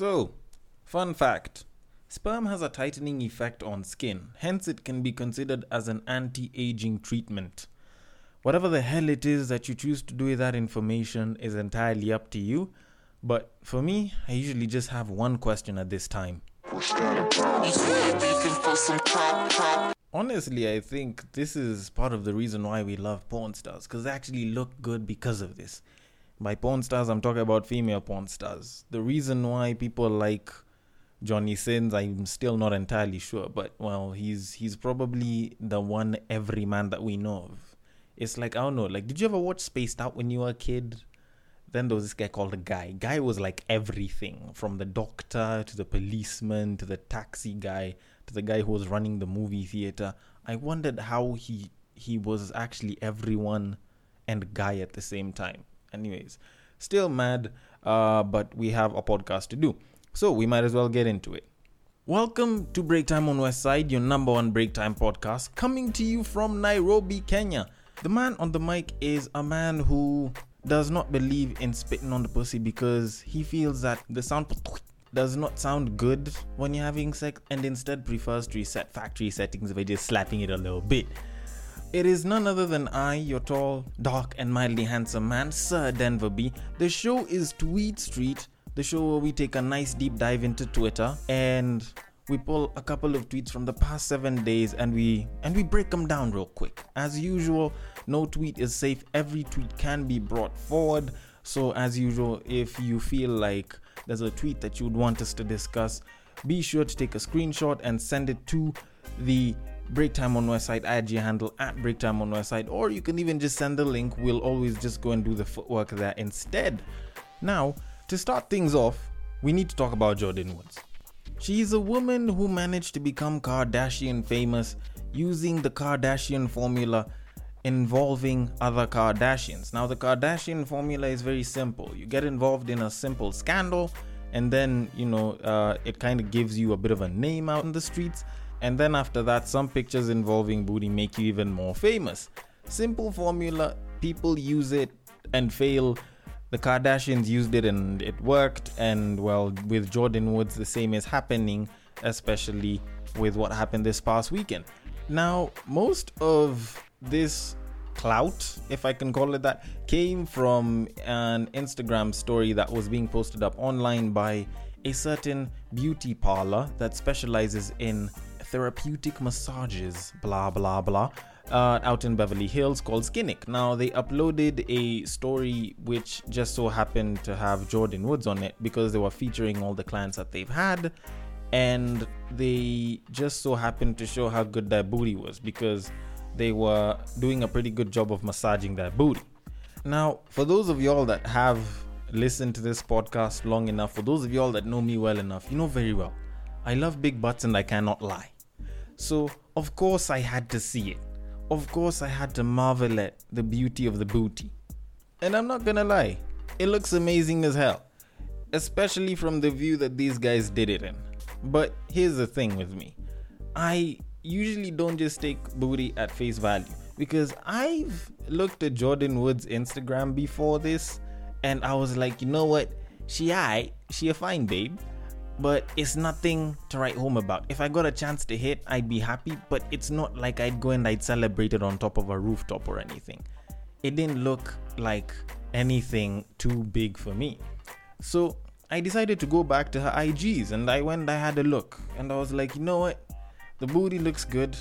So, fun fact. Sperm has a tightening effect on skin, hence it can be considered as an anti-aging treatment. Whatever the hell it is that you choose to do with that information is entirely up to you, but for me, I usually just have one question at this time. What's that about? Honestly, I think this is part of the reason why we love porn stars, because they actually look good because of this. By porn stars, I'm talking about female porn stars. The reason why people like Johnny Sins, I'm still not entirely sure, but well, he's probably the one every man that we know of. It's like, I don't know, like, did you ever watch Spaced Out when you were a kid? Then there was this guy called Guy. Guy was like everything, from the doctor to the policeman to the taxi guy to the guy who was running the movie theater. I wondered how he was actually everyone and Guy at the same time. Anyways, still mad, but we have a podcast to do, so we might as well get into it. Welcome to Break Time on Westside, your number one break time podcast, coming to you from Nairobi, Kenya. The man on the mic is a man who does not believe in spitting on the pussy because he feels that the sound does not sound good when you're having sex, and instead prefers to reset factory settings by just slapping it a little bit. It is none other than I, your tall, dark, and mildly handsome man, Sir Denver B. The show is Tweed Street, the show where we take a nice deep dive into Twitter and we pull a couple of tweets from the past 7 days and we break them down real quick. As usual, no tweet is safe. Every tweet can be brought forward. So as usual, if you feel like there's a tweet that you would want us to discuss, be sure to take a screenshot and send it to the Breaktime on Westside IG handle at Breaktime on Westside, or you can even just send the link. We'll always just go and do the footwork there instead. Now, to start things off, we need to talk about Jordyn Woods. She's a woman who managed to become Kardashian famous using the Kardashian formula involving other Kardashians. Now, the Kardashian formula is very simple. You get involved in a simple scandal, and then, you know, it kind of gives you a bit of a name out in the streets. And then after that, some pictures involving booty make you even more famous. Simple formula, people use it and fail. The Kardashians used it and it worked, and well, with Jordyn Woods the same is happening, especially with what happened this past weekend. Now, most of this clout, if I can call it that, came from an Instagram story that was being posted up online by a certain beauty parlor that specializes in therapeutic massages, blah blah blah, out in Beverly Hills called Skinnic. Now, they uploaded a story which just so happened to have Jordyn Woods on it because they were featuring all the clients that they've had, and they just so happened to show how good their booty was because they were doing a pretty good job of massaging their booty. Now, for those of y'all that have listened to this podcast long enough, for those of y'all that know me well enough, you know very well, I love big butts and I cannot lie. So, of course I had to see it. Of course I had to marvel at the beauty of the booty. And I'm not gonna lie, it looks amazing as hell, especially from the view that these guys did it in. But here's the thing with me. I usually don't just take booty at face value, because I've looked at Jordyn Woods' Instagram before this and I was like, you know what? She a fine babe, but it's nothing to write home about. If I got a chance to hit, I'd be happy, but it's not like I'd go and I'd celebrate it on top of a rooftop or anything. It didn't look like anything too big for me. So I decided to go back to her IGs and I had a look and I was like, you know what? The booty looks good.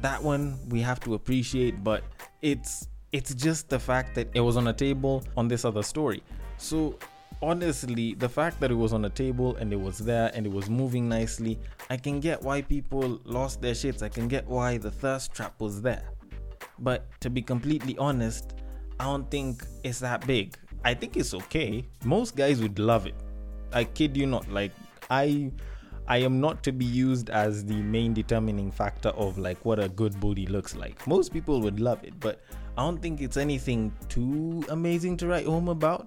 That one we have to appreciate, but it's just the fact that it was on a table on this other story. So honestly, the fact that it was on a table and it was there and it was moving nicely, I can get why people lost their shits. I can get why the thirst trap was there. But to be completely honest, I don't think it's that big. I think it's okay. Most guys would love it. I kid you not. Like, I am not to be used as the main determining factor of like what a good booty looks like. Most people would love it, but I don't think it's anything too amazing to write home about.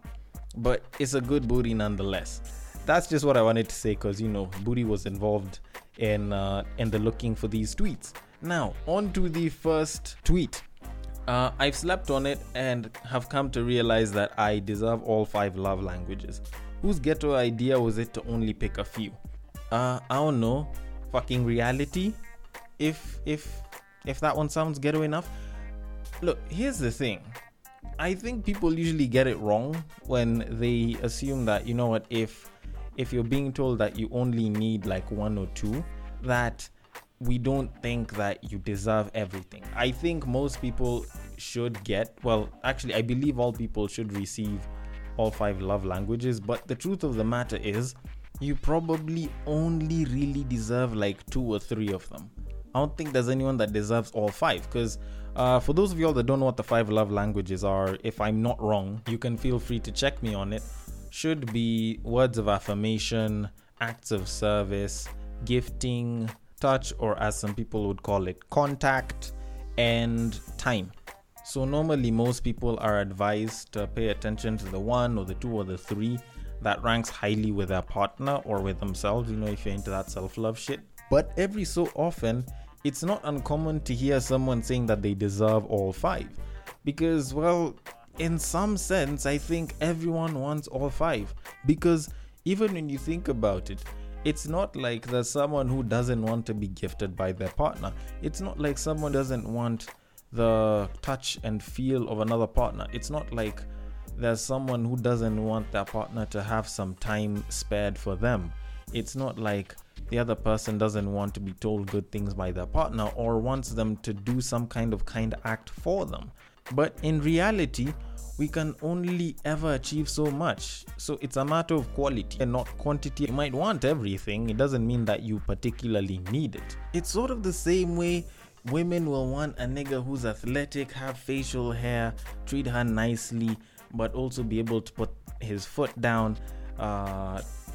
But it's a good booty nonetheless. That's just what I wanted to say, because, you know, booty was involved in the looking for these tweets. Now, on to the first tweet. I've slept on it and have come to realize that I deserve all 5 love languages. Whose ghetto idea was it to only pick a few? I don't know. Fucking reality. If that one sounds ghetto enough. Look, here's the thing. I think people usually get it wrong when they assume that, you know what, if you're being told that you only need like one or two, that we don't think that you deserve everything. I think most people should get, well, actually, I believe all people should receive all 5 love languages, but the truth of the matter is you probably only really deserve like 2 or 3 of them. I don't think there's anyone that deserves all 5, because for those of y'all that don't know what the 5 love languages are, if I'm not wrong, you can feel free to check me on it. Should be words of affirmation, acts of service, gifting, touch, or as some people would call it, contact, and time. So normally most people are advised to pay attention to the 1 or the 2 or the 3 that ranks highly with their partner or with themselves, you know, if you're into that self-love shit. But every so often, it's not uncommon to hear someone saying that they deserve all 5. Because, well, in some sense, I think everyone wants all 5. Because even when you think about it, it's not like there's someone who doesn't want to be gifted by their partner. It's not like someone doesn't want the touch and feel of another partner. It's not like there's someone who doesn't want their partner to have some time spared for them. It's not like the other person doesn't want to be told good things by their partner or wants them to do some kind of kind act for them. But in reality, we can only ever achieve so much. So it's a matter of quality and not quantity. You might want everything. It doesn't mean that you particularly need it. It's sort of the same way women will want a nigga who's athletic, have facial hair, treat her nicely, but also be able to put his foot down,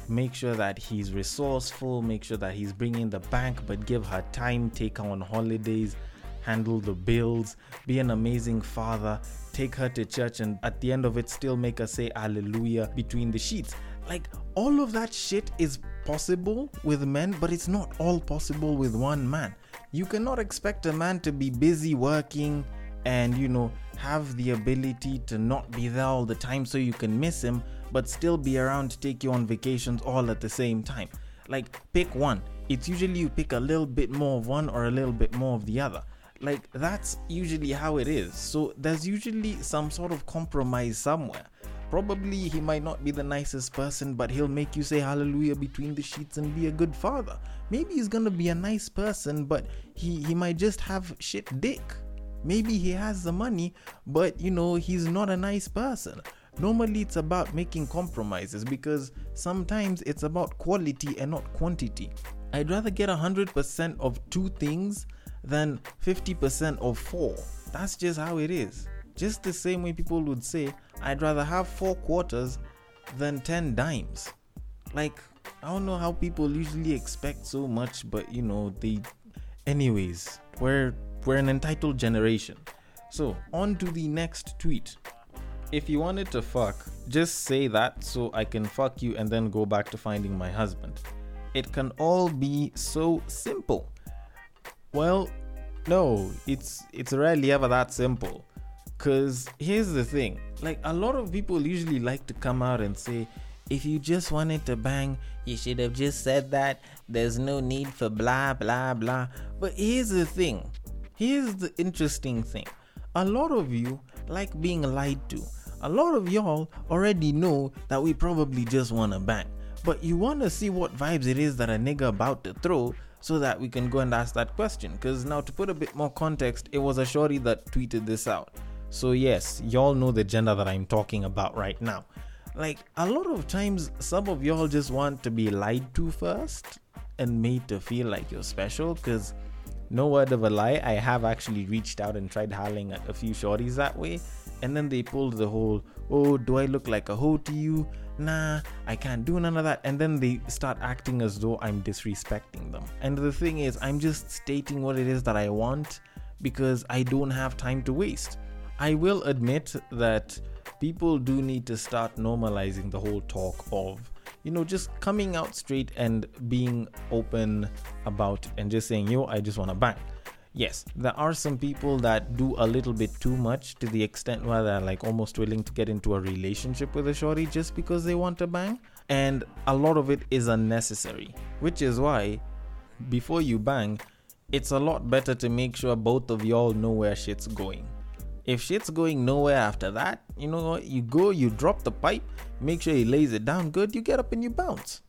make sure that he's resourceful, make sure that he's bringing the bank, but give her time, take her on holidays, handle the bills, be an amazing father, take her to church, and at the end of it still make her say hallelujah between the sheets. Like, all of that shit is possible with men, but it's not all possible with one man. You cannot expect a man to be busy working and, you know, have the ability to not be there all the time so you can miss him, but still be around to take you on vacations all at the same time. Like, pick one. It's usually you pick a little bit more of one or a little bit more of the other. Like, that's usually how it is. So there's usually some sort of compromise somewhere. Probably he might not be the nicest person, but he'll make you say hallelujah between the sheets and be a good father. Maybe he's gonna be a nice person, but he might just have shit dick. Maybe he has the money, but, you know, he's not a nice person. Normally it's about making compromises, because sometimes it's about quality and not quantity. I'd rather get 100% of 2 things than 50% of 4. That's just how it is. Just the same way people would say, I'd rather have 4 quarters than 10 dimes. Like, I don't know how people usually expect so much, but, you know, anyways, we're an entitled generation. So, on to the next tweet. If you wanted to fuck, just say that so I can fuck you and then go back to finding my husband. It can all be so simple. Well, no, it's rarely ever that simple. Because here's the thing, like, a lot of people usually like to come out and say, if you just wanted to bang, you should have just said that. There's no need for blah, blah, blah. But here's the thing. Here's the interesting thing. A lot of you like being lied to. A lot of y'all already know that we probably just want to bang. But you want to see what vibes it is that a nigga about to throw, so that we can go and ask that question. Because now, to put a bit more context, it was a shorty that tweeted this out. So yes, y'all know the gender that I'm talking about right now. Like, a lot of times, some of y'all just want to be lied to first and made to feel like you're special, because no word of a lie, I have actually reached out and tried hollering at a few shorties that way, and then they pulled the whole, oh, do I look like a hoe to you? Nah, I can't do none of that. And then they start acting as though I'm disrespecting them. And the thing is, I'm just stating what it is that I want, because I don't have time to waste. I will admit that people do need to start normalizing the whole talk of, you know, just coming out straight and being open about and just saying, yo, I just want to bang. Yes, there are some people that do a little bit too much, to the extent where they're like almost willing to get into a relationship with a shorty just because they want to bang. and a lot of it is unnecessary, which is why before you bang, it's a lot better to make sure both of y'all know where shit's going. If shit's going nowhere after that, you know what, you go, you drop the pipe, make sure he lays it down good, you get up and you bounce.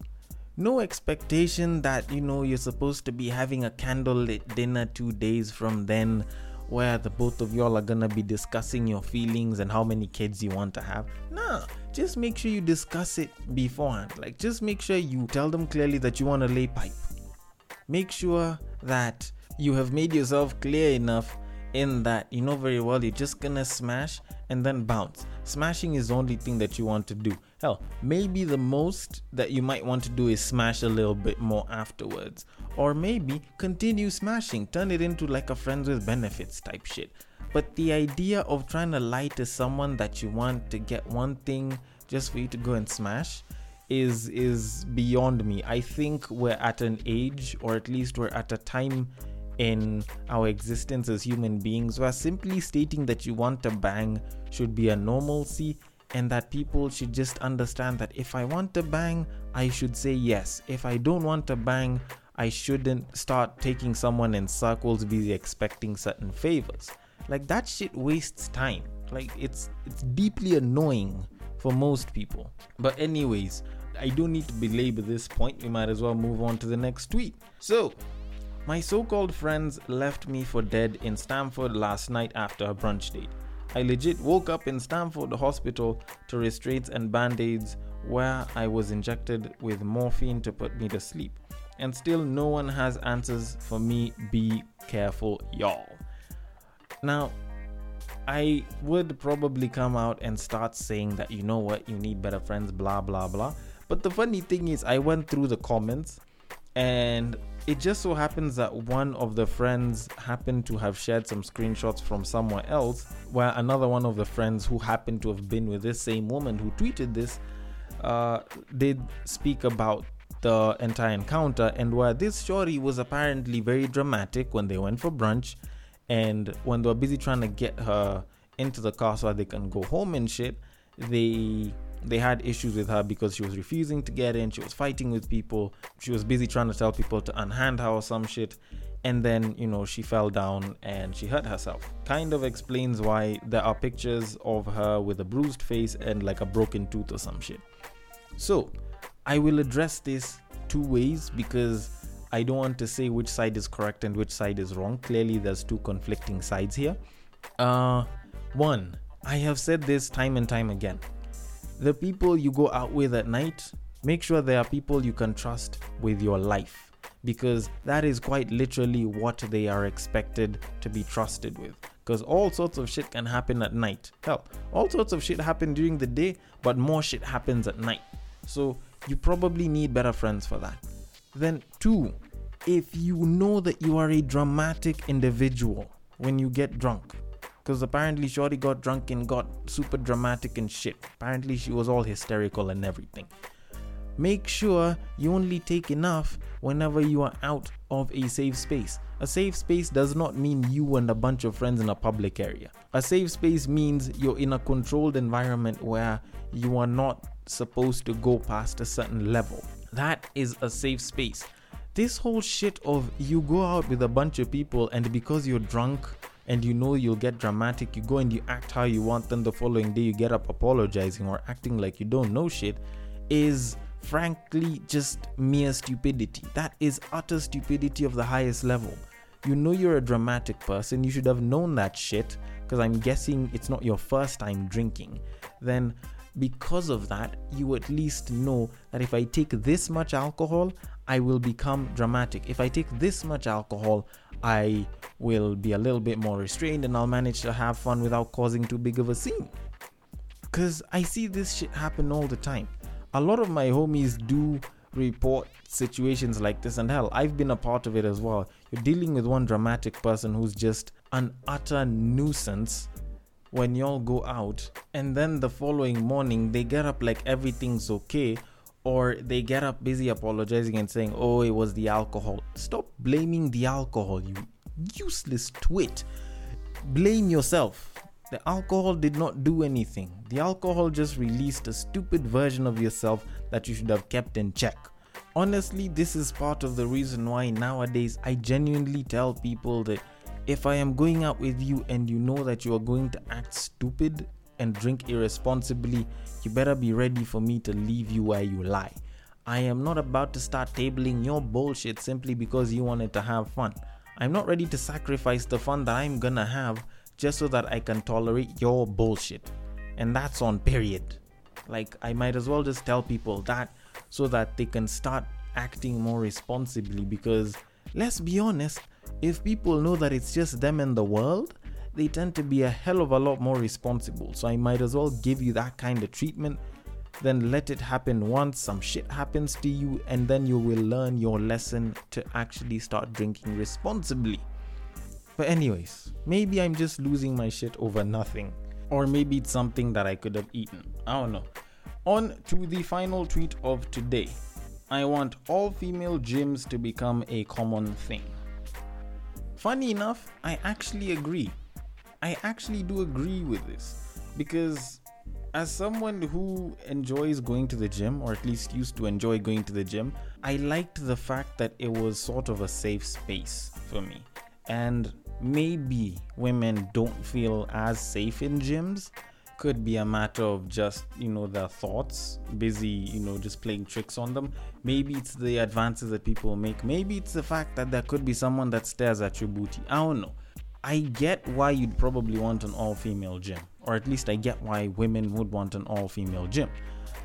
No expectation that, you know, you're supposed to be having a candlelit dinner 2 days from then where the both of y'all are gonna be discussing your feelings and how many kids you want to have. Nah, just make sure you discuss it beforehand. Like, just make sure you tell them clearly that you want to lay pipe. Make sure that you have made yourself clear enough in that you know very well you're just gonna smash and then bounce. Smashing is the only thing that you want to do. Hell, maybe the most that you might want to do is smash a little bit more afterwards, or maybe continue smashing, turn it into like a friends with benefits type shit. But the idea of trying to lie to someone that you want to get one thing just for you to go and smash is beyond me. I think we're at an age, or at least we're at a time in our existence as human beings, where simply stating that you want to bang should be a normalcy, and that people should just understand that if I want to bang, I should say yes. If I don't want to bang, I shouldn't start taking someone in circles busy expecting certain favors. Like, that shit wastes time. Like, it's deeply annoying for most people. But anyways, I don't need to belabor this point. We might as well move on to the next tweet. So, my so-called friends left me for dead in Stanford last night after a brunch date. I legit woke up in Stanford Hospital to restraints and band-aids, where I was injected with morphine to put me to sleep. And still no one has answers for me. Be careful, y'all. Now, I would probably come out and start saying that, you know what, you need better friends, blah, blah, blah. But the funny thing is, I went through the comments, and it just so happens that one of the friends happened to have shared some screenshots from somewhere else, where another one of the friends who happened to have been with this same woman who tweeted this did speak about the entire encounter, and where this shorty was apparently very dramatic when they went for brunch and when they were busy trying to get her into the car so that they can go home and shit, they had issues with her because she was refusing to get in, she was fighting with people, she was busy trying to tell people to unhand her or some shit, and then, you know, she fell down and she hurt herself. Kind of explains why there are pictures of her with a bruised face and like a broken tooth or some shit. So, I will address this two ways because I don't want to say which side is correct and which side is wrong. Clearly, there's two conflicting sides here. One, I have said this time and time again. The people you go out with at night, make sure they are people you can trust with your life, because that is quite literally what they are expected to be trusted with, because all sorts of shit can happen at night. Hell, all sorts of shit happen during the day, but more shit happens at night. So you probably need better friends for that. Then two, if you know that you are a dramatic individual when you get drunk, because apparently shorty got drunk and got super dramatic and shit. Apparently she was all hysterical and everything. Make sure you only take enough whenever you are out of a safe space. A safe space does not mean you and a bunch of friends in a public area. A safe space means you're in a controlled environment where you are not supposed to go past a certain level. That is a safe space. This whole shit of you go out with a bunch of people and because you're drunk, and you know you'll get dramatic, you go and you act how you want, then the following day you get up apologizing or acting like you don't know shit, is frankly just mere stupidity. That is utter stupidity of the highest level. You know you're a dramatic person, you should have known that shit, because I'm guessing it's not your first time drinking. Then because of that, you at least know that if I take this much alcohol, I will become dramatic. If I take this much alcohol, I will be a little bit more restrained and I'll manage to have fun without causing too big of a scene. Because I see this shit happen all the time. A lot of my homies do report situations like this, and hell, I've been a part of it as well. You're dealing with one dramatic person who's just an utter nuisance when y'all go out, and then the following morning they get up like everything's okay, or they get up busy apologizing and saying, oh, it was the alcohol. Stop blaming the alcohol, you useless twit. Blame yourself. The alcohol did not do anything. The alcohol just released a stupid version of yourself that you should have kept in check. Honestly, this is part of the reason why nowadays I genuinely tell people that if I am going out with you and you know that you are going to act stupid and drink irresponsibly, you better be ready for me to leave you where you lie. I am not about to start tabling your bullshit simply because you wanted to have fun. I'm not ready to sacrifice the fun that I'm gonna have just so that I can tolerate your bullshit. And that's on period. Like, I might as well just tell people that so that they can start acting more responsibly, because let's be honest, if people know that it's just them in the world, they tend to be a hell of a lot more responsible. So I might as well give you that kind of treatment, then let it happen once, some shit happens to you, and then you will learn your lesson to actually start drinking responsibly. But anyways, maybe I'm just losing my shit over nothing. Or maybe it's something that I could have eaten. I don't know. On to the final tweet of today. I want all female gyms to become a common thing. Funny enough, I actually agree. I actually do agree with this, because as someone who enjoys going to the gym, or at least used to enjoy going to the gym, I liked the fact that it was sort of a safe space for me. And maybe women don't feel as safe in gyms. Could be a matter of just, their thoughts, busy, just playing tricks on them. Maybe it's the advances that people make. Maybe it's the fact that there could be someone that stares at your booty. I don't know. I get why you'd probably want an all-female gym, or at least I get why women would want an all-female gym.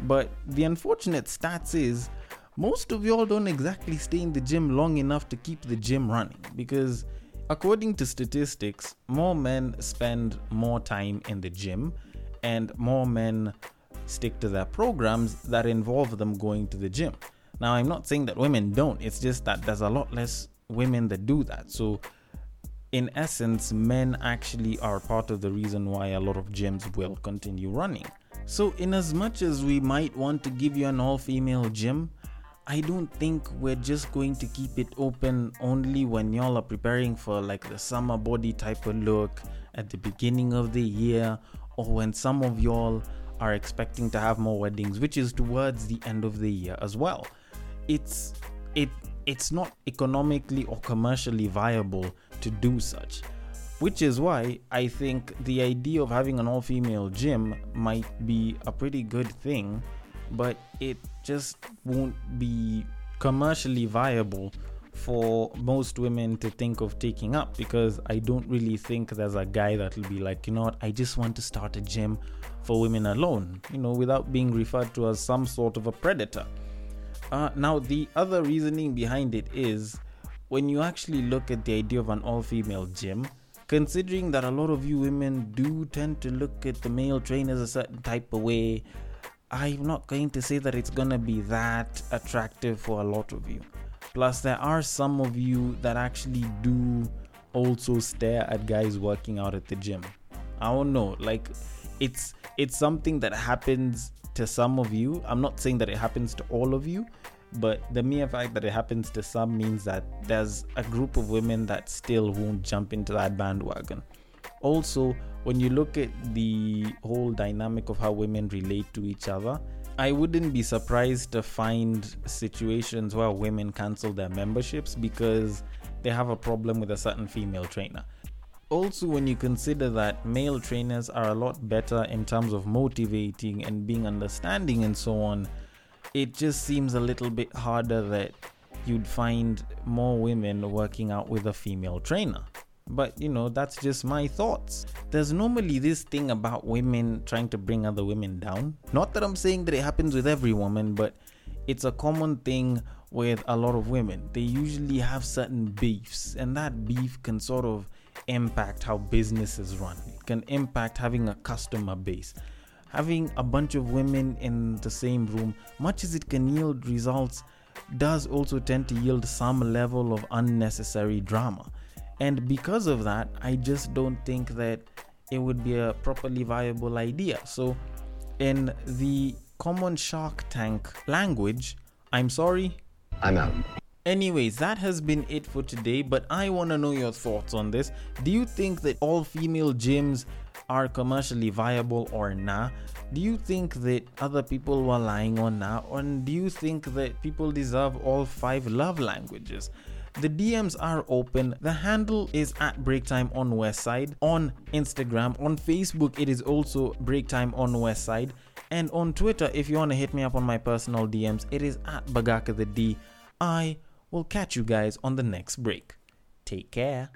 But the unfortunate stats is most of y'all don't exactly stay in the gym long enough to keep the gym running, because according to statistics, more men spend more time in the gym, and more men stick to their programs that involve them going to the gym. Now, I'm not saying that women don't, it's just that there's a lot less women that do that. So in essence, men actually are part of the reason why a lot of gyms will continue running. So in as much as we might want to give you an all-female gym, I don't think we're just going to keep it open only when y'all are preparing for like the summer body type of look at the beginning of the year, or when some of y'all are expecting to have more weddings, which is towards the end of the year as well. It's not economically or commercially viable to do such, which is why I think the idea of having an all-female gym might be a pretty good thing, but it just won't be commercially viable for most women to think of taking up, because I don't really think there's a guy that'll be like, you know what, I just want to start a gym for women alone, without being referred to as some sort of a predator. Now, the other reasoning behind it is, when you actually look at the idea of an all-female gym, considering that a lot of you women do tend to look at the male trainers a certain type of way, I'm not going to say that it's gonna be that attractive for a lot of you. Plus, there are some of you that actually do also stare at guys working out at the gym. I don't know, like, it's something that happens to some of you. I'm not saying that it happens to all of you, but the mere fact that it happens to some means that there's a group of women that still won't jump into that bandwagon. Also, when you look at the whole dynamic of how women relate to each other, I wouldn't be surprised to find situations where women cancel their memberships because they have a problem with a certain female trainer. Also, when you consider that male trainers are a lot better in terms of motivating and being understanding and so on, it just seems a little bit harder that you'd find more women working out with a female trainer. But that's just my thoughts. There's normally this thing about women trying to bring other women down. Not that I'm saying that it happens with every woman, but it's a common thing with a lot of women. They usually have certain beefs, and that beef can sort of impact how business is run. It can impact having a customer base. Having a bunch of women in the same room, much as it can yield results, does also tend to yield some level of unnecessary drama. And because of that, I just don't think that it would be a properly viable idea. So in the common Shark Tank language, I'm sorry, I'm out. Anyways, that has been it for today, but I want to know your thoughts on this. Do you think that all female gyms are commercially viable or not? Do you think that other people were lying or not? And do you think that people deserve all 5 love languages? The DMs are open. The handle is at Breaktime on Westside. On Instagram, on Facebook, it is also Breaktime on Westside. And on Twitter, if you want to hit me up on my personal DMs, it is at BagakaTheDi. I will catch you guys on the next break. Take care.